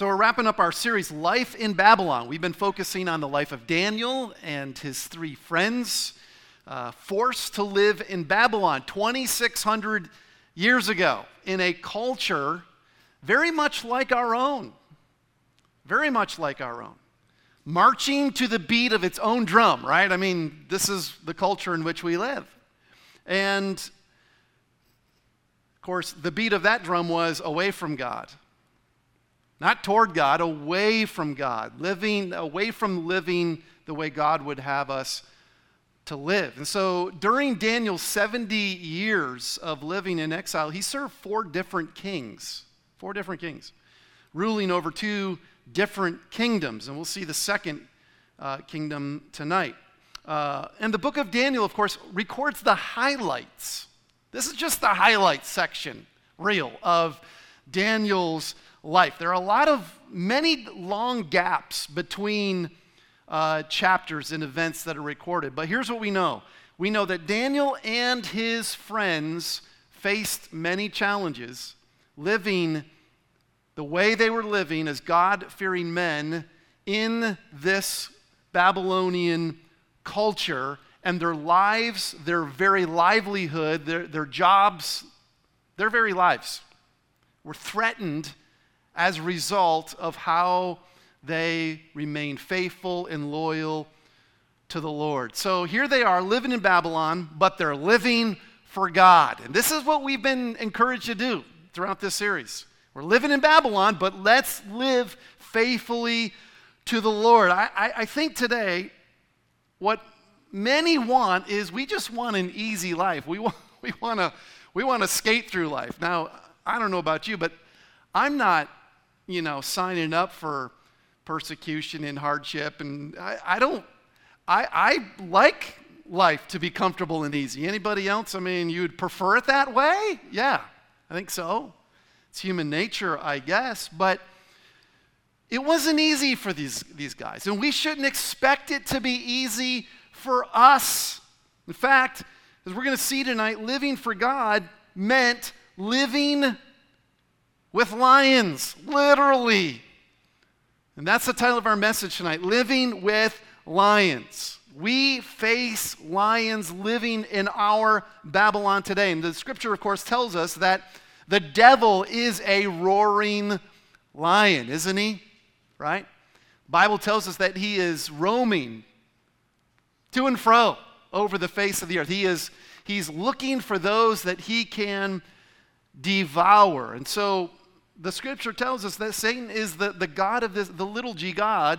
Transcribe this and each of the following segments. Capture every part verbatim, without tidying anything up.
So we're wrapping up our series, Life in Babylon. We've been focusing on the life of Daniel and his three friends, uh, forced to live in Babylon twenty-six hundred years ago in a culture very much like our own, very much like our own, marching to the beat of its own drum, right? I mean, this is the culture in which we live. And, of course, the beat of that drum was away from God. Not toward God, away from God, living away from living the way God would have us to live. And so during Daniel's seventy years of living in exile, he served four different kings, four different kings, ruling over two different kingdoms. And we'll see the second uh, kingdom tonight. Uh, and the book of Daniel, of course, records the highlights. This is just the highlight section, reel, of Daniel's life. There are a lot of many long gaps between uh, chapters and events that are recorded. But here's what we know. We know that Daniel and his friends faced many challenges living the way they were living as God-fearing men in this Babylonian culture, and their lives, their very livelihood, their, their jobs, their very lives were threatened as a result of how they remain faithful and loyal to the Lord. So here they are living in Babylon, but they're living for God. And this is what we've been encouraged to do throughout this series. We're living in Babylon, but let's live faithfully to the Lord. I, I, I think today what many want is we just want an easy life. We want we want to we want to skate through life. Now, I don't know about you, but I'm not you know, signing up for persecution and hardship, and I, I don't, I, I like life to be comfortable and easy. Anybody else? I mean, you'd prefer it that way? Yeah, I think so. It's human nature, I guess, but it wasn't easy for these, these guys, and we shouldn't expect it to be easy for us. In fact, as we're going to see tonight, living for God meant living with lions, literally. And that's the title of our message tonight, Living with Lions. We face lions living in our Babylon today. And the scripture, of course, tells us that the devil is a roaring lion, isn't he? Right? The Bible tells us that he is roaming to and fro over the face of the earth. He is he's looking for those that he can devour. And so the scripture tells us that Satan is the, the God of this, the little g God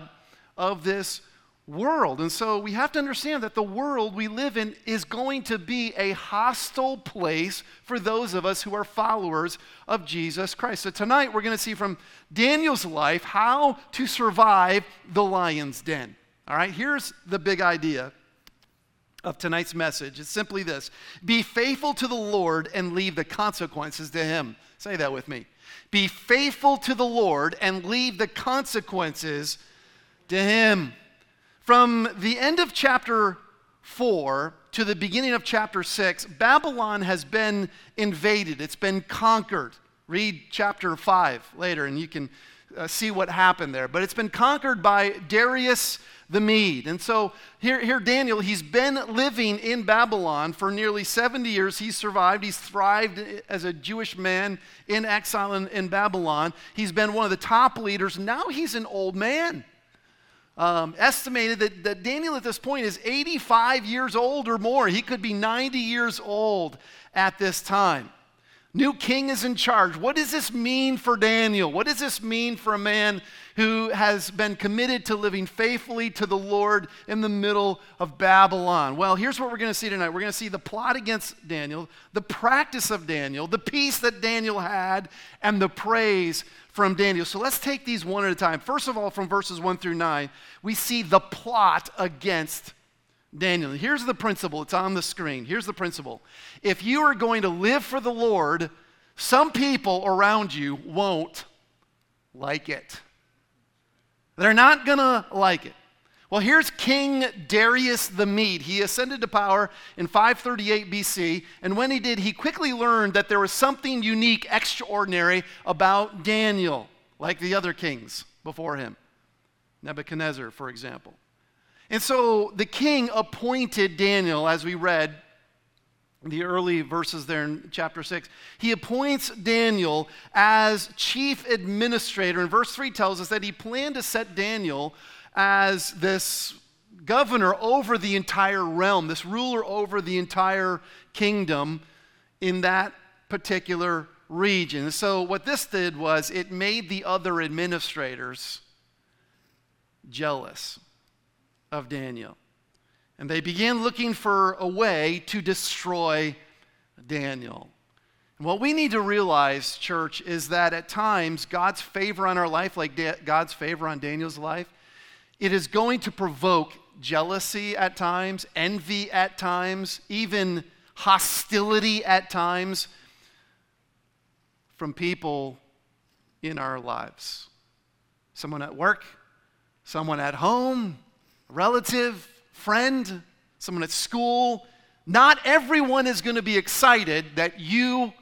of this world. And so we have to understand that the world we live in is going to be a hostile place for those of us who are followers of Jesus Christ. So tonight we're going to see from Daniel's life how to survive the lion's den. All right, here's the big idea of tonight's message. It's simply this: be faithful to the Lord and leave the consequences to him. Say that with me. Be faithful to the Lord and leave the consequences to him. From the end of chapter four to the beginning of chapter six, Babylon has been invaded. It's been conquered. Read chapter five later and you can uh, see what happened there. But it's been conquered by Darius the Mede. And so here, here Daniel, he's been living in Babylon for nearly seventy years. He's survived. He's thrived as a Jewish man in exile in, in Babylon. He's been one of the top leaders. Now he's an old man. Um, estimated that, that Daniel at this point is eighty-five years old or more. He could be ninety years old at this time. New king is in charge. What does this mean for Daniel? What does this mean for a man who has been committed to living faithfully to the Lord in the middle of Babylon? Well, here's what we're going to see tonight. We're going to see the plot against Daniel, the practice of Daniel, the peace that Daniel had, and the praise from Daniel. So let's take these one at a time. First of all, from verses one through nine, we see the plot against Daniel. Here's the principle. It's on the screen. Here's the principle. If you are going to live for the Lord, some people around you won't like it. They're not going to like it. Well, here's King Darius the Mede. He ascended to power in five thirty-eight B C, and when he did, he quickly learned that there was something unique, extraordinary about Daniel. like the other kings before him. Nebuchadnezzar, for example. And so the king appointed Daniel, as we read the early verses there in chapter six. He appoints Daniel as chief administrator. And verse three tells us that he planned to set Daniel as this governor over the entire realm, this ruler over the entire kingdom in that particular region. So what this did was it made the other administrators jealous of Daniel. And they began looking for a way to destroy Daniel. And what we need to realize, church, is that at times God's favor on our life, like da- God's favor on Daniel's life, it is going to provoke jealousy at times, envy at times, even hostility at times from people in our lives. Someone at work, someone at home, relative, friend, someone at school. Not everyone is going to be excited that you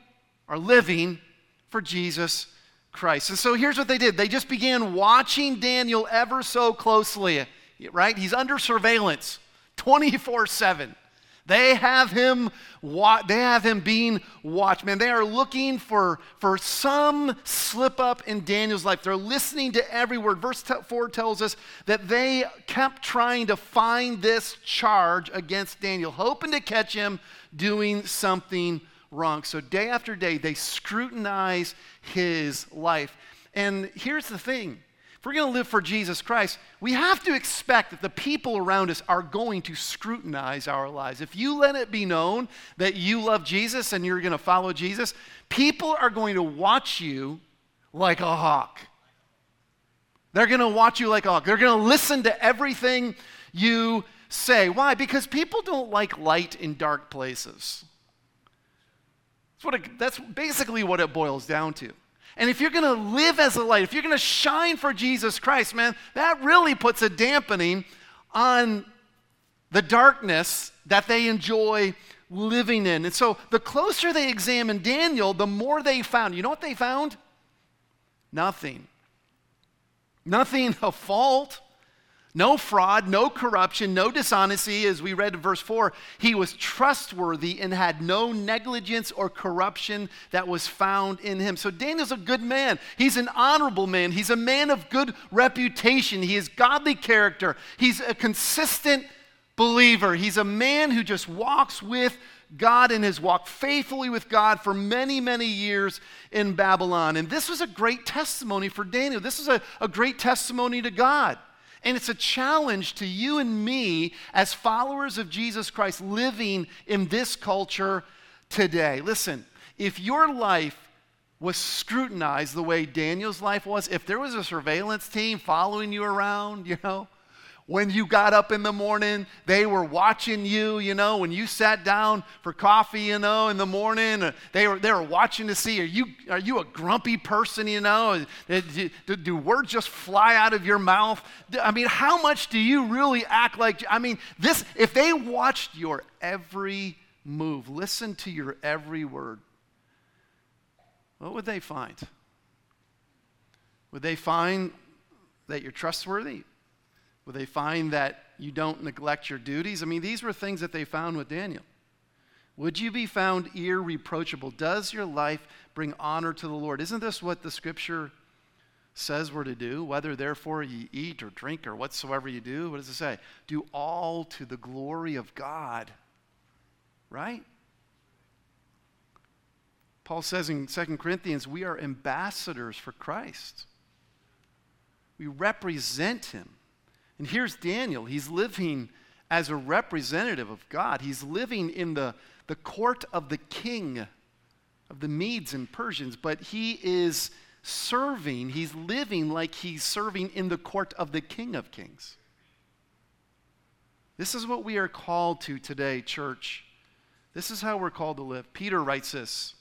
are living for Jesus Christ. And so here's what they did. They just began watching Daniel ever so closely, right? He's under surveillance twenty-four seven. They have him wa- they have him being watched. Man, they are looking for, for some slip up in Daniel's life. They're listening to every word. Verse four tells us that they kept trying to find this charge against Daniel, hoping to catch him doing something wrong. So day after day, they scrutinize his life. And here's the thing. If we're going to live for Jesus Christ, we have to expect that the people around us are going to scrutinize our lives. If you let it be known that you love Jesus and you're going to follow Jesus, people are going to watch you like a hawk. They're going to watch you like a hawk. They're going to listen to everything you say. Why? Because people don't like light in dark places. That's what it, that's basically what it boils down to. And if you're going to live as a light, if you're going to shine for Jesus Christ, man, that really puts a dampening on the darkness that they enjoy living in. And so the closer they examined Daniel, the more they found. You know what they found? Nothing. Nothing of fault. No fraud, no corruption, no dishonesty. As we read in verse four, he was trustworthy and had no negligence or corruption that was found in him. So Daniel's a good man. He's an honorable man. He's a man of good reputation. He has godly character. He's a consistent believer. He's a man who just walks with God and has walked faithfully with God for many, many years in Babylon. And this was a great testimony for Daniel. This is a, a great testimony to God. And it's a challenge to you and me as followers of Jesus Christ living in this culture today. Listen, if your life was scrutinized the way Daniel's life was, if there was a surveillance team following you around, you know, when you got up in the morning, they were watching you, you know, when you sat down for coffee, you know, in the morning, they were they were watching to see, are you are you a grumpy person, you know? Do, do, do words just fly out of your mouth? I mean, how much do you really act like, I mean, this, if they watched your every move, listened to your every word, what would they find? Would they find that you're trustworthy? Will they find that you don't neglect your duties? I mean, these were things that they found with Daniel. Would you be found irreproachable? Does your life bring honor to the Lord? Isn't this what the scripture says we're to do? Whether therefore ye eat or drink or whatsoever you do, what does it say? Do all to the glory of God, right? Paul says in Second Corinthians, we are ambassadors for Christ. We represent him. And here's Daniel. He's living as a representative of God. He's living in the, the court of the king of the Medes and Persians, but he is serving, he's living like he's serving in the court of the King of Kings. This is what we are called to today, church. This is how we're called to live. Peter writes this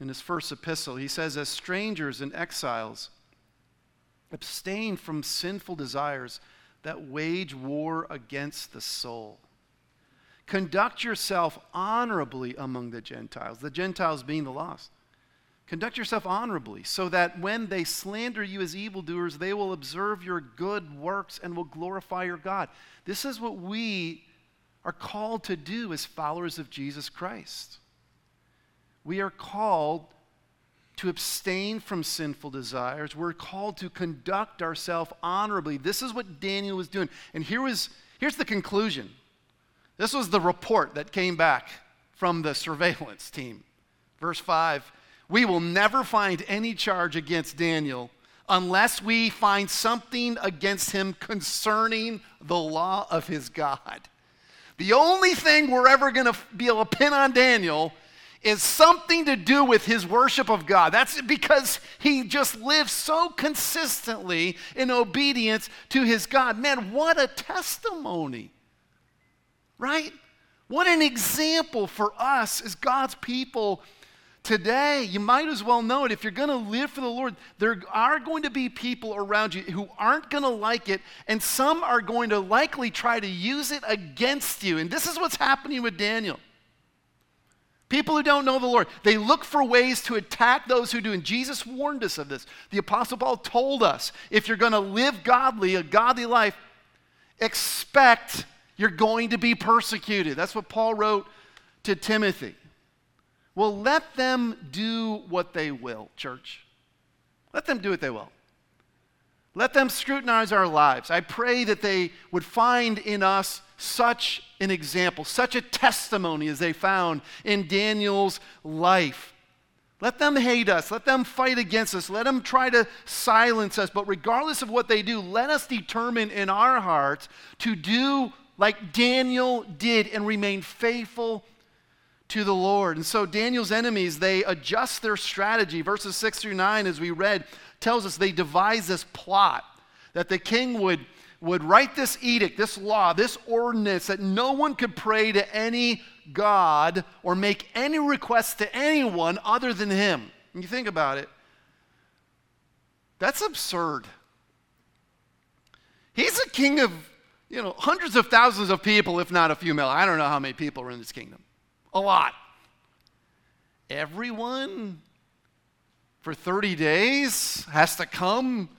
in his first epistle. He says, as strangers and exiles, abstain from sinful desires that wage war against the soul. Conduct yourself honorably among the Gentiles, the Gentiles being the lost, Conduct yourself honorably, so that when they slander you as evildoers, they will observe your good works and will glorify your God. This is what we are called to do as followers of Jesus Christ. We are called to abstain from sinful desires. We're called to conduct ourselves honorably. This is what Daniel was doing. And here was, here's the conclusion. This was the report that came back from the surveillance team. Verse five, we will never find any charge against Daniel unless we find something against him concerning the law of his God. The only thing we're ever going to be able to pin on Daniel is something to do with his worship of God. That's because he just lives so consistently in obedience to his God. Man, what a testimony, right? What an example for us as God's people today. You might as well know it. If you're going to live for the Lord, there are going to be people around you who aren't going to like it, and some are going to likely try to use it against you. And this is what's happening with Daniel. People who don't know the Lord, they look for ways to attack those who do. And Jesus warned us of this. The Apostle Paul told us, if you're going to live godly, a godly life, expect you're going to be persecuted. That's what Paul wrote to Timothy. Well, let them do what they will, church. Let them do what they will. Let them scrutinize our lives. I pray that they would find in us such an example, such a testimony as they found in Daniel's life. Let them hate us. Let them fight against us. Let them try to silence us. But regardless of what they do, let us determine in our hearts to do like Daniel did and remain faithful to the Lord. And so Daniel's enemies, they adjust their strategy. Verses six through nine, as we read, tells us they devised this plot that the king would would write this edict, this law, this ordinance, that no one could pray to any god or make any request to anyone other than him. And you think about it, that's absurd. He's a king of, you know, hundreds of thousands of people, if not a few million. I don't know how many people are in this kingdom. A lot. Everyone for thirty days has to come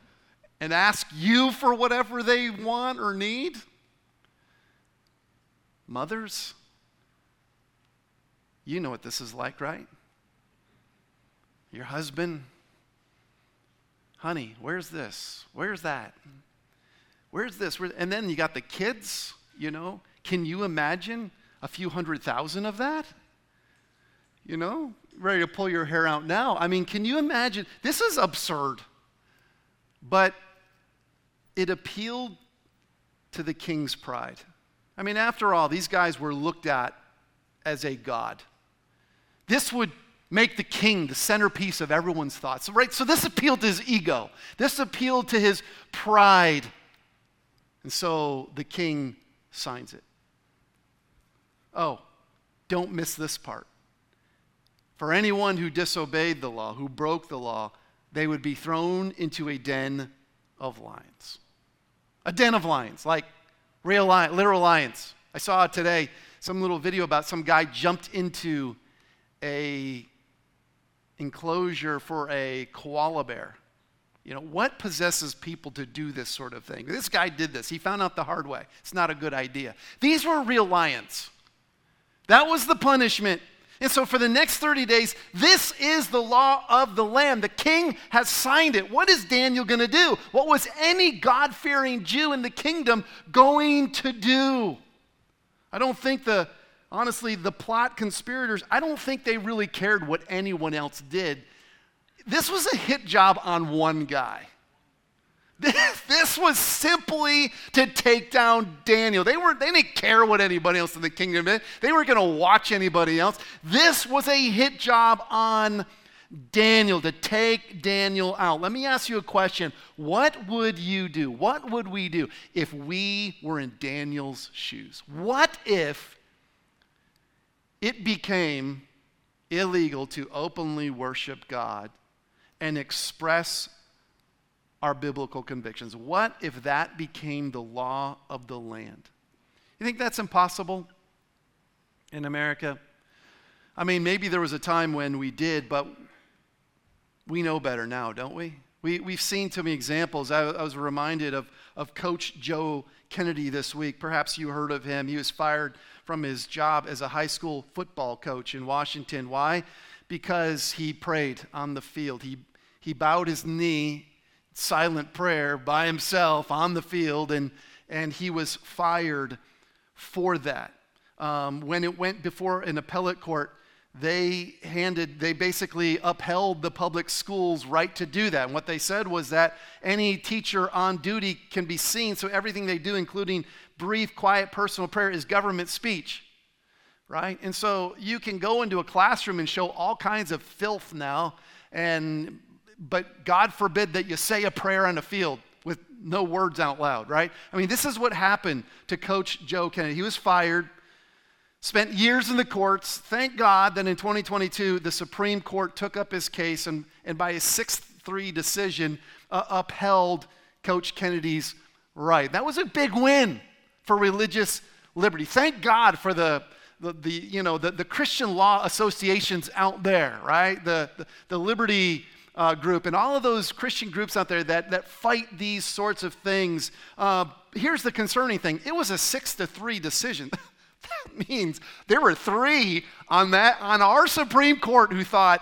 and ask you for whatever they want or need? Mothers, you know what this is like, right? Your husband, honey, where's this? Where's that? Where's this? And then you got the kids, you know. Can you imagine a few hundred thousand of that? You know, ready to pull your hair out now. I mean, can you imagine? This is absurd. But it appealed to the king's pride. I mean, after all, these guys were looked at as a god. This would make the king the centerpiece of everyone's thoughts, right? So this appealed to his ego. This appealed to his pride. And so the king signs it. Oh, don't miss this part. For anyone who disobeyed the law, who broke the law, they would be thrown into a den of lions. A den of lions, like real lion, literal lions. I saw today some little video about some guy jumped into a enclosure for a koala bear. You know, what possesses people to do this sort of thing? This guy did this. He found out the hard way. It's not a good idea. These were real lions. That was the punishment. And so for the next thirty days, this is the law of the land. The king has signed it. What is Daniel going to do? What was any God-fearing Jew in the kingdom going to do? I don't think the, honestly, the plot conspirators, I don't think they really cared what anyone else did. This was a hit job on one guy. This, this was simply to take down Daniel. They weren't, they didn't care what anybody else in the kingdom did. They weren't going to watch anybody else. This was a hit job on Daniel, to take Daniel out. Let me ask you a question. What would you do? What would we do if we were in Daniel's shoes? What if it became illegal to openly worship God and express our biblical convictions? What if that became the law of the land? You think that's impossible in America? I mean, maybe there was a time when we did, but we know better now, don't we? We, we've seen too many examples. I, I was reminded of, of Coach Joe Kennedy this week. Perhaps you heard of him. He was fired from his job as a high school football coach in Washington. Why? Because he prayed on the field. He, he bowed his knee, silent prayer by himself on the field, and, and he was fired for that. Um, when it went before an appellate court, They handed, they basically upheld the public school's right to do that. And what they said was that any teacher on duty can be seen, so everything they do, including brief, quiet, personal prayer, is government speech, right? And so you can go into a classroom and show all kinds of filth now, and but God forbid that you say a prayer on the field with no words out loud, right? I mean, this is what happened to Coach Joe Kennedy. He was fired. Spent years in the courts. Thank God that in twenty twenty-two, the Supreme Court took up his case and, and by a six three decision, uh, upheld Coach Kennedy's right. That was a big win for religious liberty. Thank God for the, the, the you know, the, the Christian law associations out there, right? The, the, the Liberty uh, group and all of those Christian groups out there that, that fight these sorts of things. Uh, here's the concerning thing. It was a six to three decision. That means there were three on that on our Supreme Court who thought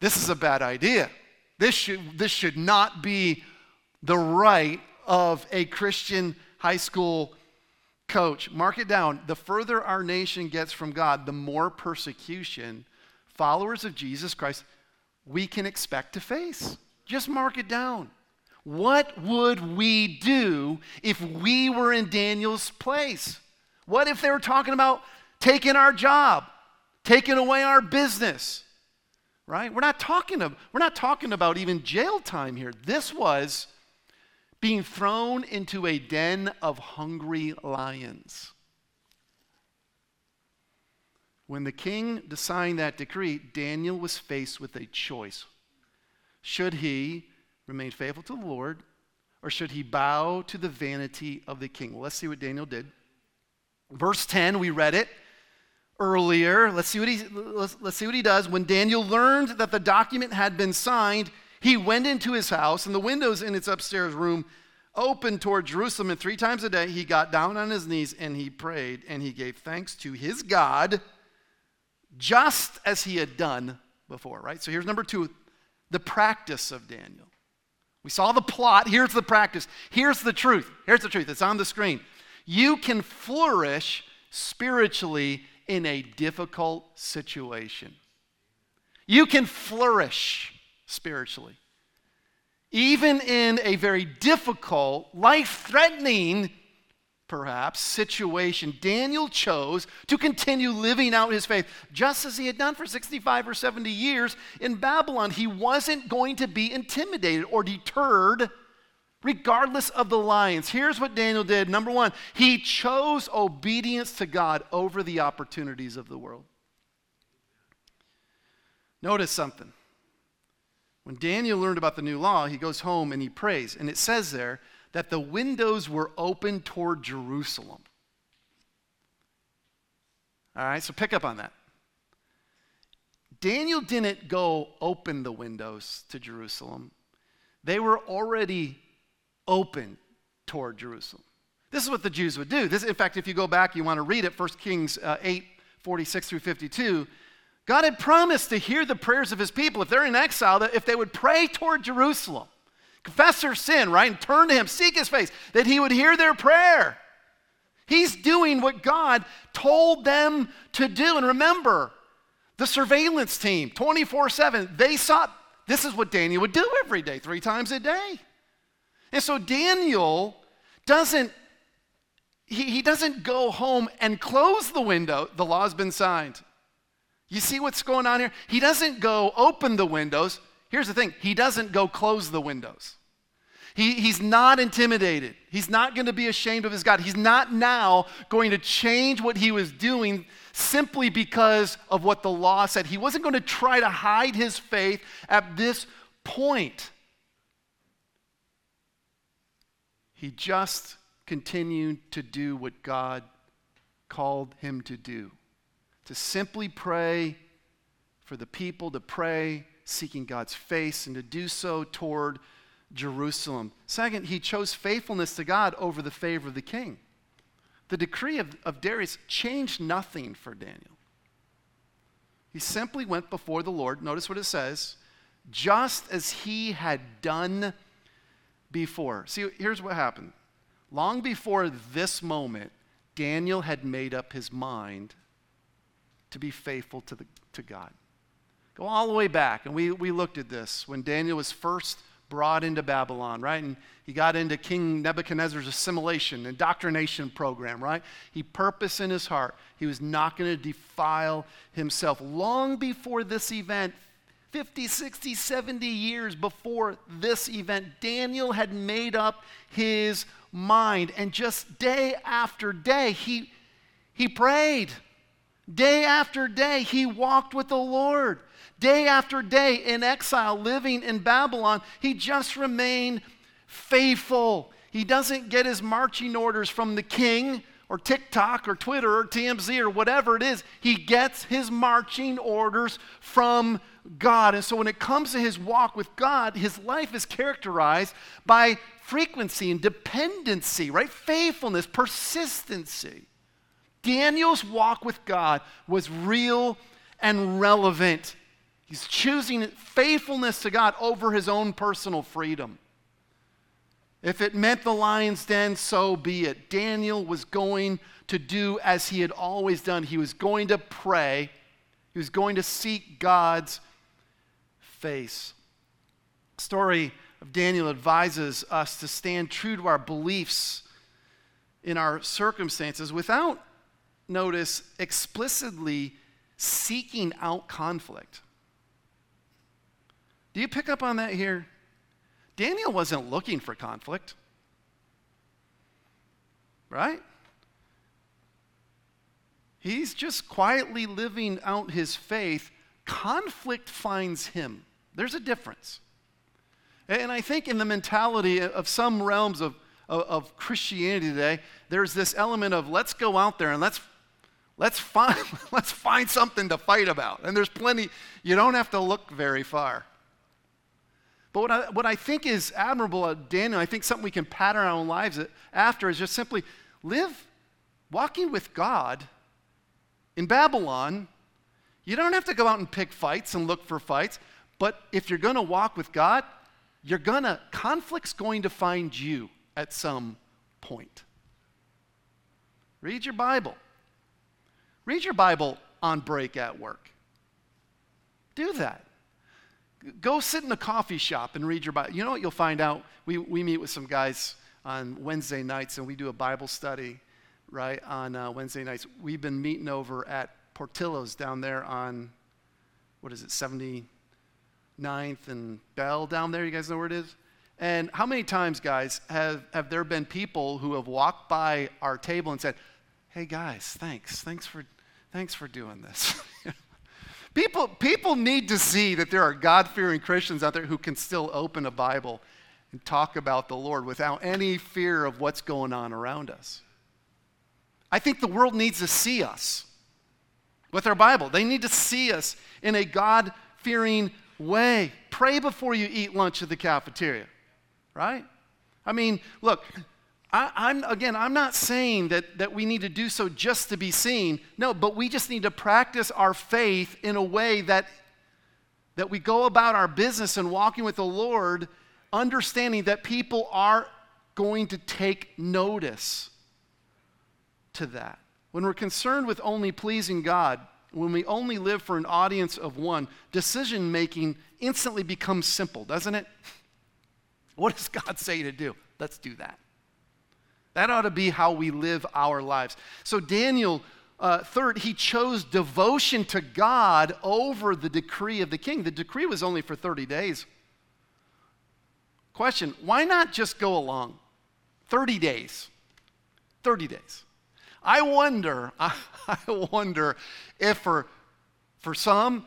this is a bad idea. This should this should not be the right of a Christian high school coach. Mark it down. The further our nation gets from God, the more persecution followers of Jesus Christ we can expect to face. Just mark it down. What would we do if we were in Daniel's place? What if they were talking about taking our job, taking away our business, right? We're not talking of, we're not talking about even jail time here. This was being thrown into a den of hungry lions. When the king signed that decree, Daniel was faced with a choice. Should he remain faithful to the Lord, or should he bow to the vanity of the king? Well, let's see what Daniel did. Verse ten, we read it earlier. Let's see what he let's, let's see what he does. When Daniel learned that the document had been signed, he went into his house, and the windows in its upstairs room opened toward Jerusalem, and three times a day he got down on his knees and he prayed and he gave thanks to his God, just as he had done before, right? So here's number two, the practice of Daniel. We saw the plot. Here's the practice. Here's the truth. Here's the truth. It's on the screen. You can flourish spiritually in a difficult situation. You can flourish spiritually, even in a very difficult, life-threatening, perhaps, situation. Daniel chose to continue living out his faith, just as he had done for sixty-five or seventy years in Babylon. He wasn't going to be intimidated or deterred, regardless of the lions. Here's what Daniel did. Number one, he chose obedience to God over the opportunities of the world. Notice something. When Daniel learned about the new law, he goes home and he prays. And it says there that the windows were open toward Jerusalem. All right, so pick up on that. Daniel didn't go open the windows to Jerusalem. They were already open toward Jerusalem. This is what the Jews would do. This, in fact, if you go back, you want to read it, First Kings uh, eight, forty-six through fifty-two. God had promised to hear the prayers of his people if they're in exile, that if they would pray toward Jerusalem, confess their sin, right, and turn to him, seek his face, that he would hear their prayer. He's doing what God told them to do. And remember, the surveillance team, twenty-four seven, they saw, this is what Daniel would do every day, three times a day. And so Daniel doesn't, he, he doesn't go home and close the window. The law's been signed. You see what's going on here? He doesn't go open the windows. Here's the thing. He doesn't go close the windows. He, he's not intimidated. He's not going to be ashamed of his God. He's not now going to change what he was doing simply because of what the law said. He wasn't going to try to hide his faith at this point. He just continued to do what God called him to do, to simply pray for the people, to pray seeking God's face, and to do so toward Jerusalem. Second, he chose faithfulness to God over the favor of the king. The decree of, of Darius changed nothing for Daniel. He simply went before the Lord, notice what it says, just as he had done before. See, here's what happened. Long before this moment, Daniel had made up his mind to be faithful to, the, to God. Go all the way back, and we, we looked at this when Daniel was first brought into Babylon, right? And he got into King Nebuchadnezzar's assimilation, indoctrination program, right? He purposed in his heart, he was not going to defile himself. Long before this event, fifty, sixty, seventy years before this event, Daniel had made up his mind. And just day after day, he, he prayed. Day after day, he walked with the Lord. Day after day in exile, living in Babylon, he just remained faithful. He doesn't get his marching orders from the king or TikTok or Twitter or T M Z or whatever it is. He gets his marching orders from God. And so when it comes to his walk with God, his life is characterized by frequency and dependency, right? Faithfulness, persistency. Daniel's walk with God was real and relevant. He's choosing faithfulness to God over his own personal freedom. If it meant the lion's den, so be it. Daniel was going to do as he had always done. He was going to pray. He was going to seek God's face. The story of Daniel advises us to stand true to our beliefs in our circumstances without, notice, explicitly seeking out conflict. Do you pick up on that here? Daniel wasn't looking for conflict, right? He's just quietly living out his faith. Conflict finds him. There's a difference. And I think in the mentality of some realms of, of, of Christianity today, there's this element of let's go out there and let's Let's find, let's find something to fight about. And there's plenty. You don't have to look very far. But what I, what I think is admirable of Daniel, I think something we can pattern our own lives after, is just simply live walking with God in Babylon. You don't have to go out and pick fights and look for fights. But if you're going to walk with God, you're going to, conflict's going to find you at some point. Read your Bible. Read your Bible on break at work. Do that. Go sit in a coffee shop and read your Bible. You know what you'll find out? We we meet with some guys on Wednesday nights, and we do a Bible study, right, on uh, Wednesday nights. We've been meeting over at Portillo's down there on, what is it, seventy-ninth and Bell down there. You guys know where it is? And how many times, guys, have, have there been people who have walked by our table and said, hey, guys, thanks. Thanks for Thanks for doing this. people, people need to see that there are God-fearing Christians out there who can still open a Bible and talk about the Lord without any fear of what's going on around us. I think the world needs to see us with our Bible. They need to see us in a God-fearing way. Pray before you eat lunch at the cafeteria, right? I mean, look, I, I'm again, I'm not saying that, that we need to do so just to be seen. No, but we just need to practice our faith in a way that, that we go about our business and walking with the Lord, understanding that people are going to take notice to that. When we're concerned with only pleasing God, when we only live for an audience of one, decision-making instantly becomes simple, doesn't it? What does God say to do? Let's do that. That ought to be how we live our lives. So Daniel, uh, third, he chose devotion to God over the decree of the king. The decree was only for thirty days. Question, why not just go along? thirty days. thirty days. I wonder, I, I wonder if for, for some,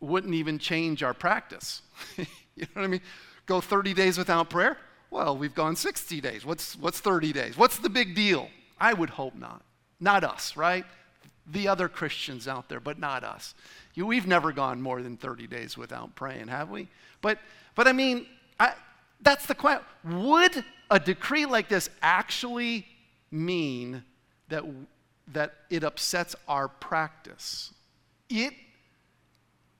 wouldn't even change our practice. You know what I mean? Go thirty days without prayer? Well, we've gone sixty days. What's what's thirty days? What's the big deal? I would hope not. Not us, right? the other Christians out there, but not us. You, we've never gone more than thirty days without praying, have we? But, but I mean, I, that's the question. Would a decree like this actually mean that, that it upsets our practice? It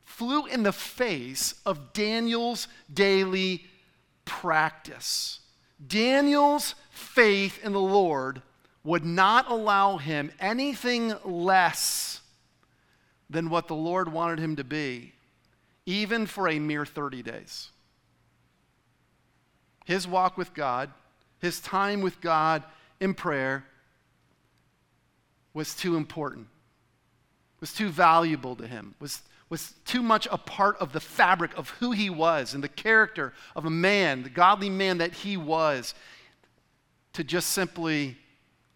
flew in the face of Daniel's daily practice. Daniel's faith in the Lord would not allow him anything less than what the Lord wanted him to be, even for a mere thirty days. His walk with God, his time with God in prayer was too important, was too valuable to him, was, was too much a part of the fabric of who he was and the character of a man, the godly man that he was, to just simply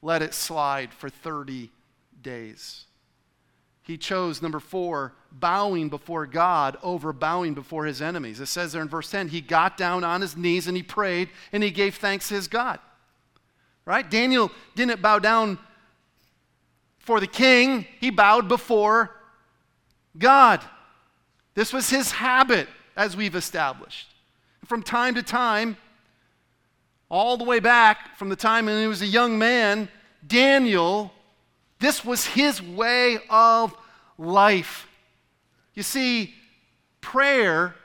let it slide for thirty days. He chose, number four, bowing before God over bowing before his enemies. It says there in verse ten, he got down on his knees and he prayed and he gave thanks to his God. Right? Daniel didn't bow down for the king. He bowed before God. This was his habit, as we've established. From time to time, all the way back from the time when he was a young man, Daniel, this was his way of life. You see, prayer,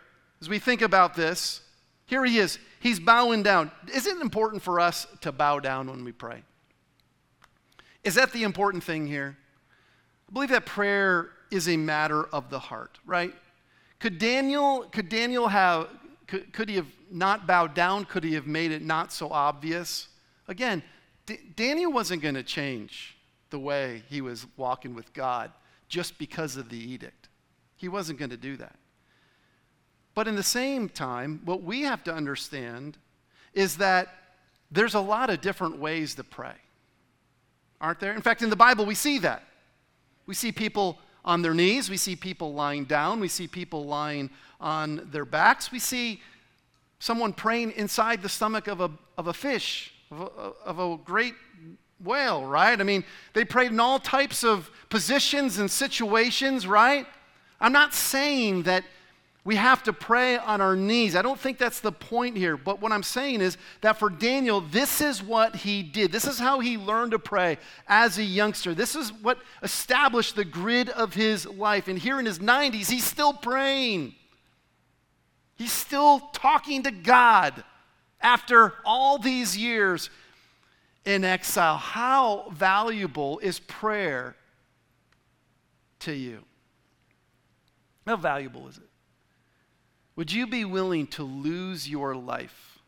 as we think about this, here he is. He's bowing down. Is it important for us to bow down when we pray? Is that the important thing here? I believe that prayer is a matter of the heart, right? Could Daniel, could Daniel have... Could, could he have not bowed down? Could he have made it not so obvious? Again, D- Daniel wasn't going to change the way he was walking with God just because of the edict. He wasn't going to do that. But in the same time, what we have to understand is that there's a lot of different ways to pray, aren't there? In fact, in the Bible, we see that. We see people on their knees, we see people lying down, we see people lying on their backs, we see someone praying inside the stomach of a of a fish, of a, of a great whale, right? I mean, they prayed in all types of positions and situations, right? I'm not saying that we have to pray on our knees. I don't think that's the point here. But what I'm saying is that for Daniel, this is what he did. This is how he learned to pray as a youngster. This is what established the grid of his life. And here in his nineties, he's still praying. He's still talking to God after all these years in exile. How valuable is prayer to you? How valuable is it? Would you be willing to lose your life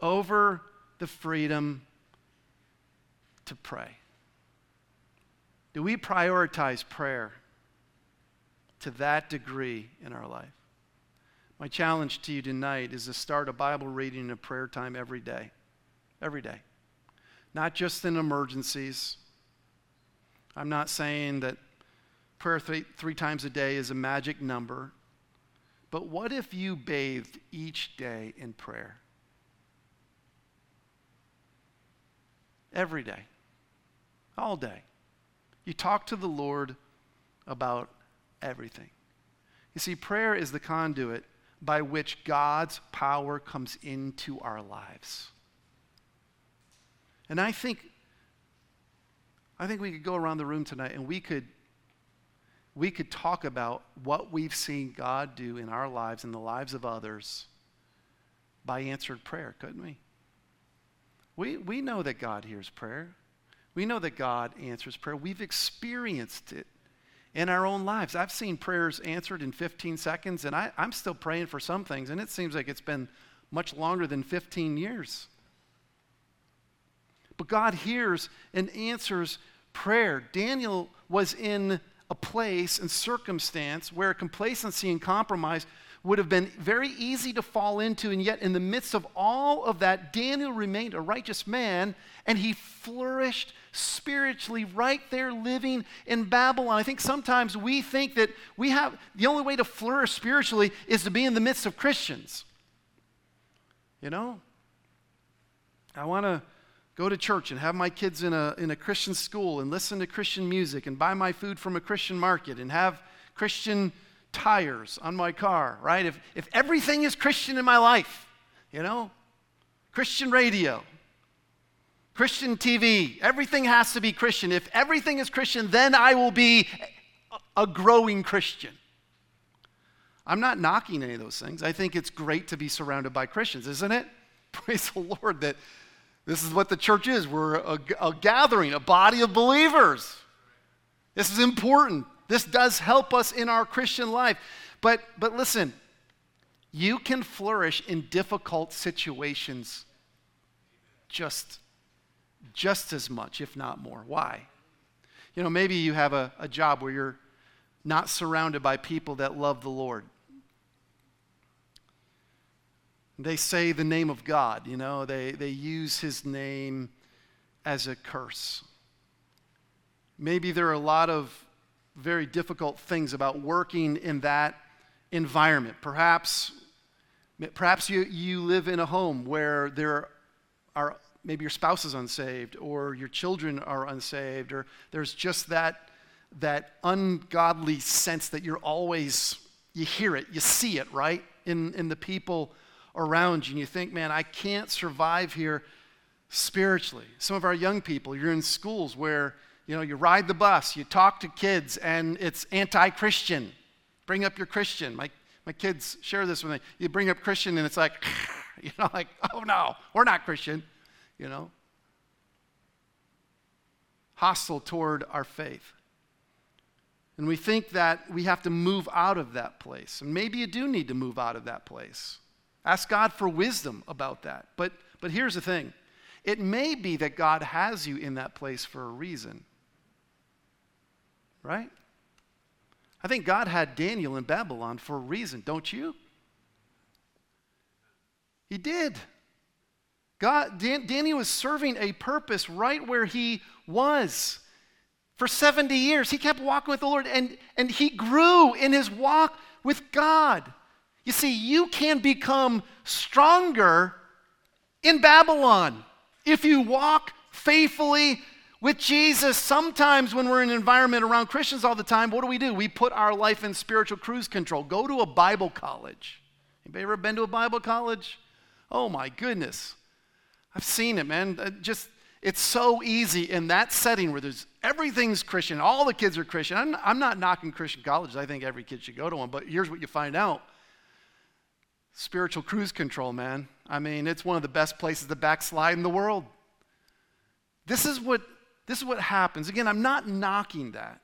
over the freedom to pray? Do we prioritize prayer to that degree in our life? My challenge to you tonight is to start a Bible reading and a prayer time every day. Every day. Not just in emergencies. I'm not saying that prayer three, three times a day is a magic number. But what if you bathed each day in prayer? Every day. All day. You talk to the Lord about everything. You see, prayer is the conduit by which God's power comes into our lives. And I think, I think we could go around the room tonight and we could We could talk about what we've seen God do in our lives and the lives of others by answered prayer, couldn't we? We we know that God hears prayer. We know that God answers prayer. We've experienced it in our own lives. I've seen prayers answered in fifteen seconds, and I, I'm still praying for some things, and it seems like it's been much longer than fifteen years. But God hears and answers prayer. Daniel was in a place and circumstance where complacency and compromise would have been very easy to fall into, and yet in the midst of all of that, Daniel remained a righteous man, and he flourished spiritually right there living in Babylon. I think sometimes we think that we have the only way to flourish spiritually is to be in the midst of Christians. You know? I want to go to church and have my kids in a in a Christian school and listen to Christian music and buy my food from a Christian market and have Christian tires on my car, right? If if everything is Christian in my life, you know, Christian radio, Christian T V, everything has to be Christian. If everything is Christian, then I will be a growing Christian. I'm not knocking any of those things. I think it's great to be surrounded by Christians, isn't it? Praise the Lord that this is what the church is. We're a, a gathering, a body of believers. This is important. This does help us in our Christian life. But, but listen, you can flourish in difficult situations just, just as much, if not more. Why? You know, maybe you have a, a job where you're not surrounded by people that love the Lord. They say the name of God, you know. They, they use his name as a curse. Maybe there are a lot of very difficult things about working in that environment. Perhaps perhaps you, you live in a home where there are, maybe your spouse is unsaved or your children are unsaved, or there's just that, that ungodly sense that you're always, you hear it, you see it, right, in, in the people around you, and you think, man, I can't survive here spiritually. Some of our young people, you're in schools where, you know, you ride the bus, you talk to kids, and it's anti-Christian. Bring up your Christian. My my kids share this with me. You bring up Christian, and it's like, you know, like, oh no, we're not Christian, you know. Hostile toward our faith. And we think that we have to move out of that place. And maybe you do need to move out of that place. Ask God for wisdom about that. But but here's the thing. It may be that God has you in that place for a reason. Right? I think God had Daniel in Babylon for a reason, don't you? He did. God, Dan, Daniel was serving a purpose right where he was. For seventy years, he kept walking with the Lord, and, and he grew in his walk with God. You see, you can become stronger in Babylon if you walk faithfully with Jesus. Sometimes when we're in an environment around Christians all the time, what do we do? We put our life in spiritual cruise control. Go to a Bible college. Anybody ever been to a Bible college? Oh my goodness. I've seen it, man. It just, it's so easy in that setting where there's everything's Christian, all the kids are Christian. I'm, I'm not knocking Christian colleges. I think every kid should go to one, but here's what you find out. Spiritual cruise control, man. I mean, it's one of the best places to backslide in the world. This is what this is what happens. Again, I'm not knocking that.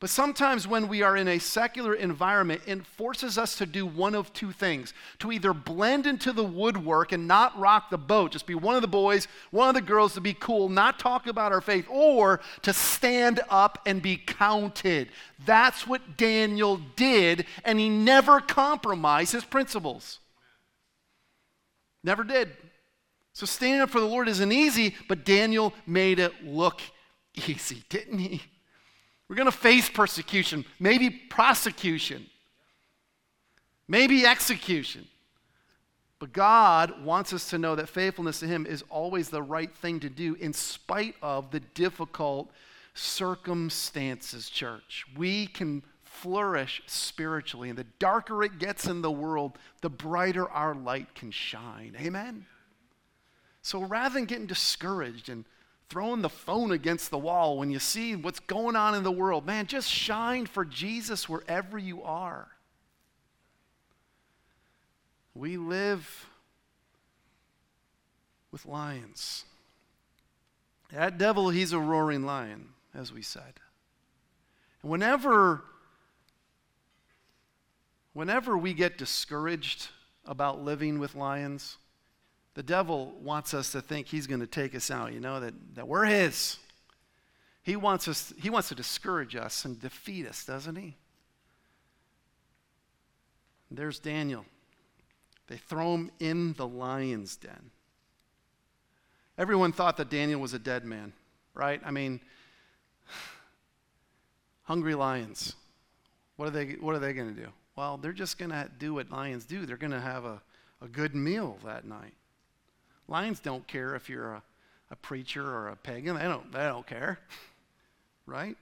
But sometimes when we are in a secular environment, it forces us to do one of two things. To either blend into the woodwork and not rock the boat, just be one of the boys, one of the girls, to be cool, not talk about our faith, or to stand up and be counted. That's what Daniel did, and he never compromised his principles. Never did. So standing up for the Lord isn't easy, but Daniel made it look easy, didn't he? We're going to face persecution, maybe prosecution, maybe execution. But God wants us to know that faithfulness to him is always the right thing to do in spite of the difficult circumstances, church. We can flourish spiritually, and the darker it gets in the world, the brighter our light can shine. Amen? So rather than getting discouraged and throwing the phone against the wall when you see what's going on in the world, man, just shine for Jesus wherever you are. We live with lions. That devil, he's a roaring lion, as we said. And whenever Whenever we get discouraged about living with lions, the devil wants us to think he's going to take us out, you know, that, that we're his. He wants us, he wants to discourage us and defeat us, doesn't he? There's Daniel. They throw him in the lion's den. Everyone thought that Daniel was a dead man, right? I mean, hungry lions. What are they, what are they going to do? Well, they're just going to do what lions do. They're going to have a, a good meal that night. Lions don't care if you're a, a preacher or a pagan. They don't, they don't care, right?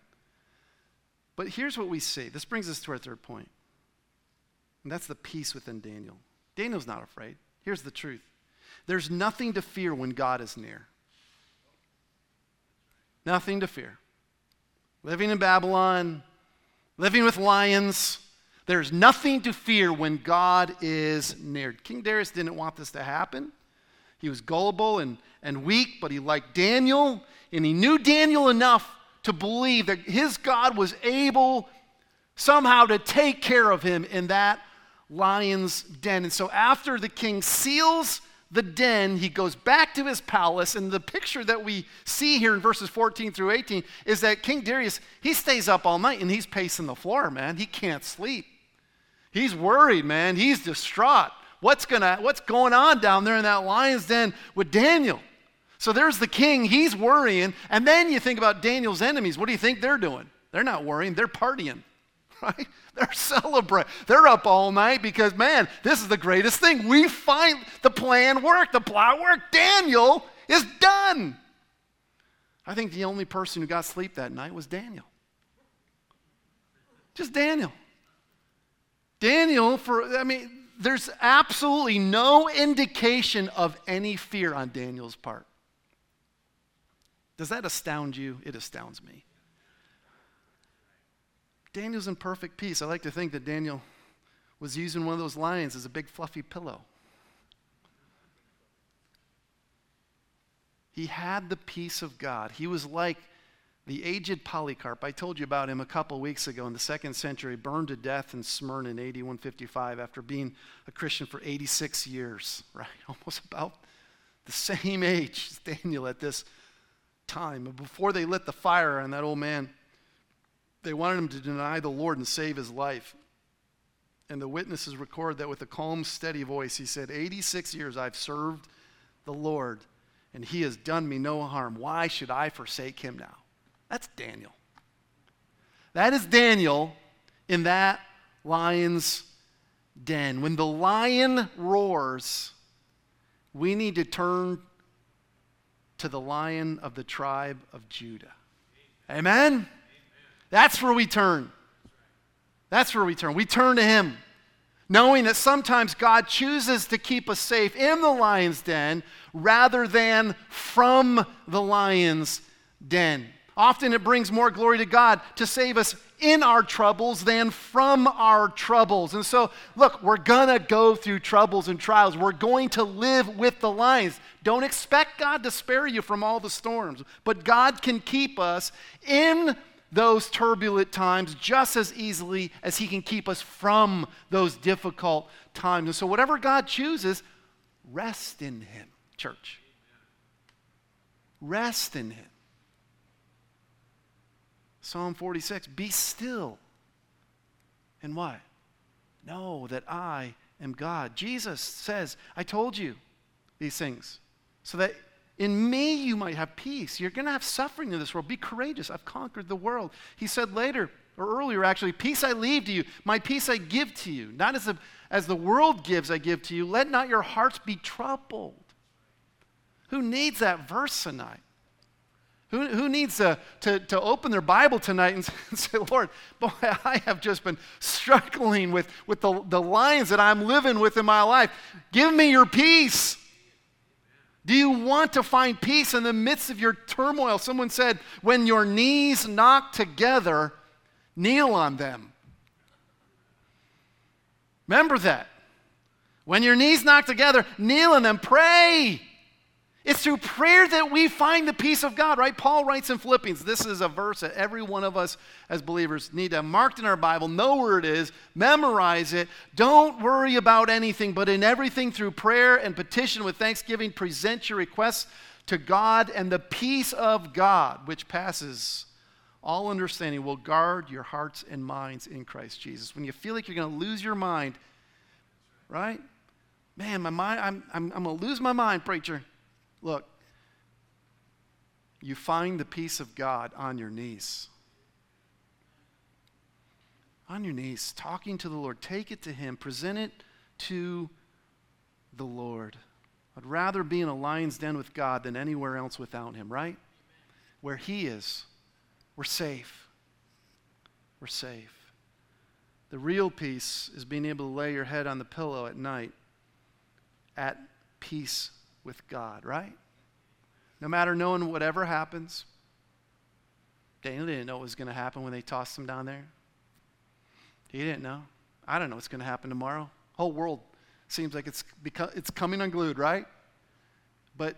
But here's what we see. This brings us to our third point, and that's the peace within Daniel. Daniel's not afraid. Here's the truth. There's nothing to fear when God is near. Nothing to fear. Living in Babylon, living with lions, there's nothing to fear when God is near. King Darius didn't want this to happen. He was gullible and, and weak, but he liked Daniel, and he knew Daniel enough to believe that his God was able somehow to take care of him in that lion's den. And so after the king seals the den, he goes back to his palace, and the picture that we see here in verses fourteen through eighteen is that King Darius, he stays up all night, and he's pacing the floor, man. He can't sleep. He's worried, man. He's distraught. What's gonna, what's going on down there in that lion's den with Daniel? So there's the king. He's worrying. And then you think about Daniel's enemies. What do you think they're doing? They're not worrying. They're partying, right? They're celebrating. They're up all night because, man, this is the greatest thing. We find the plan worked. The plot worked. Daniel is done. I think the only person who got sleep that night was Daniel. Just Daniel. Daniel, for, I mean, there's absolutely no indication of any fear on Daniel's part. Does that astound you? It astounds me. Daniel's in perfect peace. I like to think that Daniel was using one of those lions as a big fluffy pillow. He had the peace of God. He was like the aged Polycarp. I told you about him a couple weeks ago in the second century, burned to death in Smyrna in A D one fifty-five after being a Christian for eighty-six years, right? Almost about the same age as Daniel at this time. But before they lit the fire on that old man, they wanted him to deny the Lord and save his life. And the witnesses record that with a calm, steady voice, he said, eighty-six years I've served the Lord, and he has done me no harm. Why should I forsake him now? That's Daniel. That is Daniel in that lion's den. When the lion roars, we need to turn to the Lion of the tribe of Judah. Amen? Amen? That's where we turn. That's where we turn. We turn to him, knowing that sometimes God chooses to keep us safe in the lion's den rather than from the lion's den. Often it brings more glory to God to save us in our troubles than from our troubles. And so, look, we're going to go through troubles and trials. We're going to live with the lions. Don't expect God to spare you from all the storms, but God can keep us in those turbulent times just as easily as he can keep us from those difficult times. And so whatever God chooses, rest in him, church. Rest in him. Psalm forty-six, be still and what? Know that I am God. Jesus says, I told you these things so that in me you might have peace. You're going to have suffering in this world. Be courageous. I've conquered the world. He said later, or earlier actually, peace I leave to you. My peace I give to you. Not as the, as the world gives I give to you. Let not your hearts be troubled. Who needs that verse tonight? Who, who needs to, to, to open their Bible tonight and say, Lord, boy, I have just been struggling with, with the, the lions that I'm living with in my life. Give me your peace. Do you want to find peace in the midst of your turmoil? Someone said, when your knees knock together, kneel on them. Remember that. When your knees knock together, kneel on them. Pray. It's through prayer that we find the peace of God, right? Paul writes in Philippians, this is a verse that every one of us as believers need to have marked in our Bible, know where it is, memorize it. Don't worry about anything, but in everything through prayer and petition with thanksgiving, present your requests to God, and the peace of God, which passes all understanding, will guard your hearts and minds in Christ Jesus. When you feel like you're going to lose your mind, right? Man, my mind, I'm, I'm, I'm going to lose my mind, preacher. Look, you find the peace of God on your knees. On your knees, talking to the Lord. Take it to him. Present it to the Lord. I'd rather be in a lion's den with God than anywhere else without him, right? Where he is, we're safe. We're safe. The real peace is being able to lay your head on the pillow at night at peace with God, right? No matter knowing whatever happens. Daniel didn't know what was going to happen when they tossed him down there. He didn't know. I don't know what's going to happen tomorrow. Whole world seems like it's become, it's coming unglued, right? But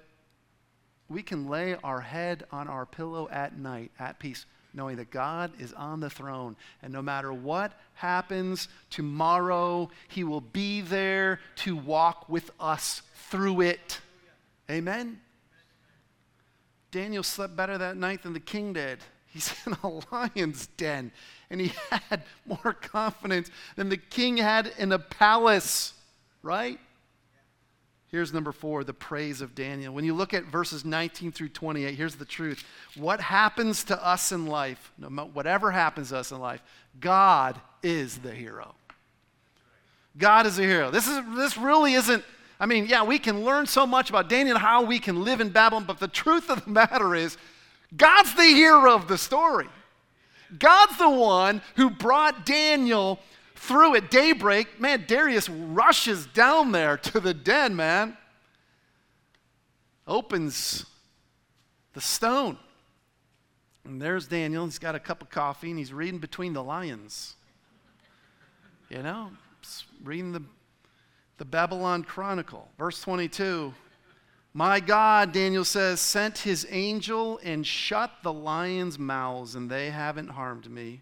we can lay our head on our pillow at night at peace, knowing that God is on the throne. And no matter what happens tomorrow, he will be there to walk with us through it. Amen? Daniel slept better that night than the king did. He's in a lion's den, and he had more confidence than the king had in a palace, right? Here's number four, the praise of Daniel. When you look at verses nineteen through twenty-eight, here's the truth. What happens to us in life, no matter whatever happens to us in life, God is the hero. God is the hero. This is this really isn't, I mean, yeah, we can learn so much about Daniel and how we can live in Babylon, but the truth of the matter is God's the hero of the story. God's the one who brought Daniel through at daybreak. Man, Darius rushes down there to the den, man. Opens the stone. And there's Daniel. He's got a cup of coffee, and he's reading between the lions. You know, reading the, the Babylon Chronicle. Verse twenty-two. My God, Daniel says, sent his angel and shut the lions' mouths, and they haven't harmed me.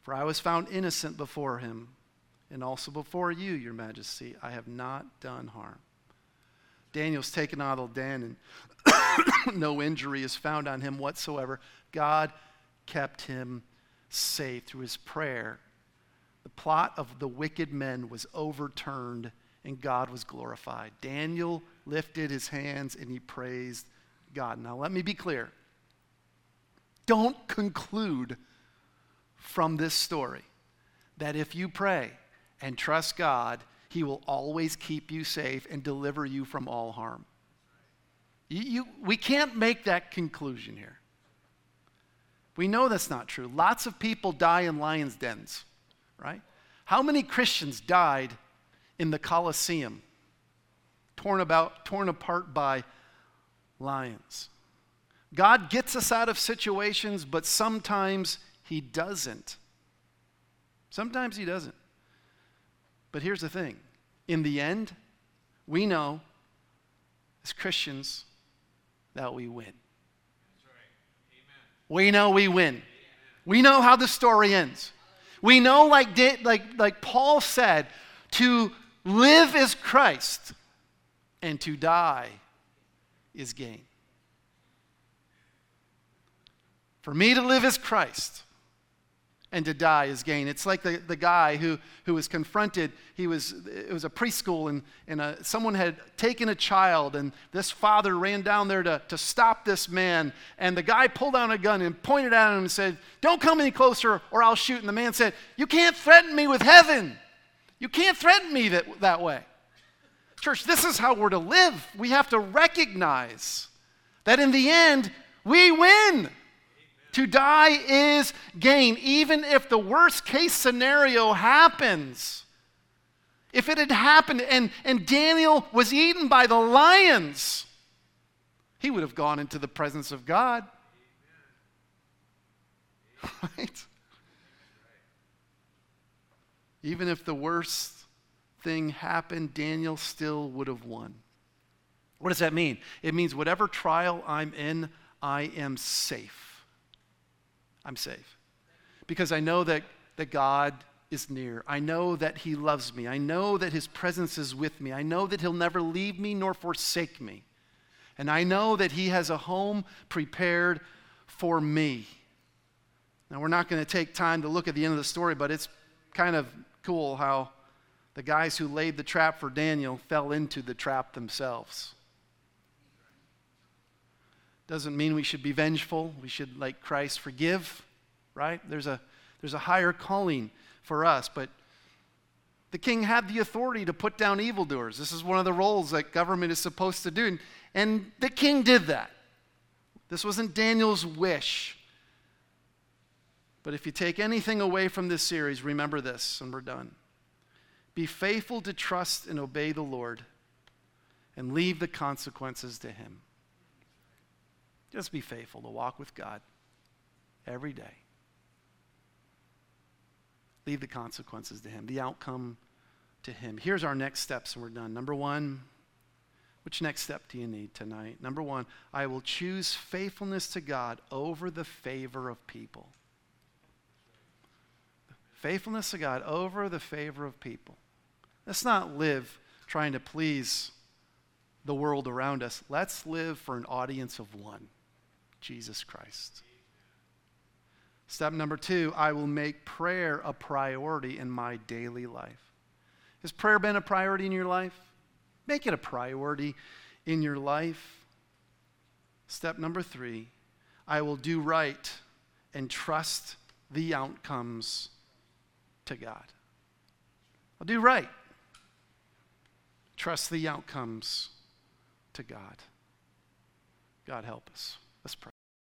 For I was found innocent before him, and also before you, your majesty. I have not done harm. Daniel's taken out of the den, and no injury is found on him whatsoever. God kept him safe through his prayer. The plot of the wicked men was overturned, and God was glorified. Daniel lifted his hands, and he praised God. Now, let me be clear. Don't conclude from this story that if you pray and trust God, he will always keep you safe and deliver you from all harm. You, you, we can't make that conclusion here. We know that's not true. Lots of people die in lions' dens, right? How many Christians died in the Colosseum, torn about, torn apart by lions? God gets us out of situations, but sometimes he doesn't. Sometimes he doesn't. But here's the thing. In the end, we know as Christians that we win. That's right. Amen. We know we win. Amen. We know how the story ends. We know, like, like, like Paul said, to live is Christ and to die is gain. For me to live is Christ. And to die is gain. It's like the, the guy who, who was confronted. He was it was a preschool, and, and a, someone had taken a child, and this father ran down there to, to stop this man. And the guy pulled out a gun and pointed at him and said, "Don't come any closer or I'll shoot." And the man said, "You can't threaten me with heaven. You can't threaten me that, that way." Church, this is how we're to live. We have to recognize that in the end, we win. To die is gain, even if the worst case scenario happens. If it had happened and, and Daniel was eaten by the lions, he would have gone into the presence of God. Right? Even if the worst thing happened, Daniel still would have won. What does that mean? It means whatever trial I'm in, I am safe. I'm safe because I know that, that God is near. I know that he loves me. I know that his presence is with me. I know that he'll never leave me nor forsake me. And I know that he has a home prepared for me. Now, we're not going to take time to look at the end of the story, but it's kind of cool how the guys who laid the trap for Daniel fell into the trap themselves. Doesn't mean we should be vengeful. We should, like Christ, forgive, right? There's a, there's a higher calling for us, but The king had the authority to put down evildoers. This is one of the roles that government is supposed to do. And, and the king did that. This wasn't Daniel's wish. But if you take anything away from this series, remember this, and we're done. Be faithful to trust and obey the Lord, and leave the consequences to him. Just be faithful to walk with God every day. Leave the consequences to him, the outcome to him. Here's our next steps, and we're done. Number one, which next step do you need tonight? Number one, I will choose faithfulness to God over the favor of people. Faithfulness to God over the favor of people. Let's not live trying to please the world around us. Let's live for an audience of one, Jesus Christ. Step number two, I will make prayer a priority in my daily life. Has prayer been a priority in your life? Make it a priority in your life. Step number three, I will do right and trust the outcomes to God. I'll do right. Trust the outcomes to God. God help us. Let's pray.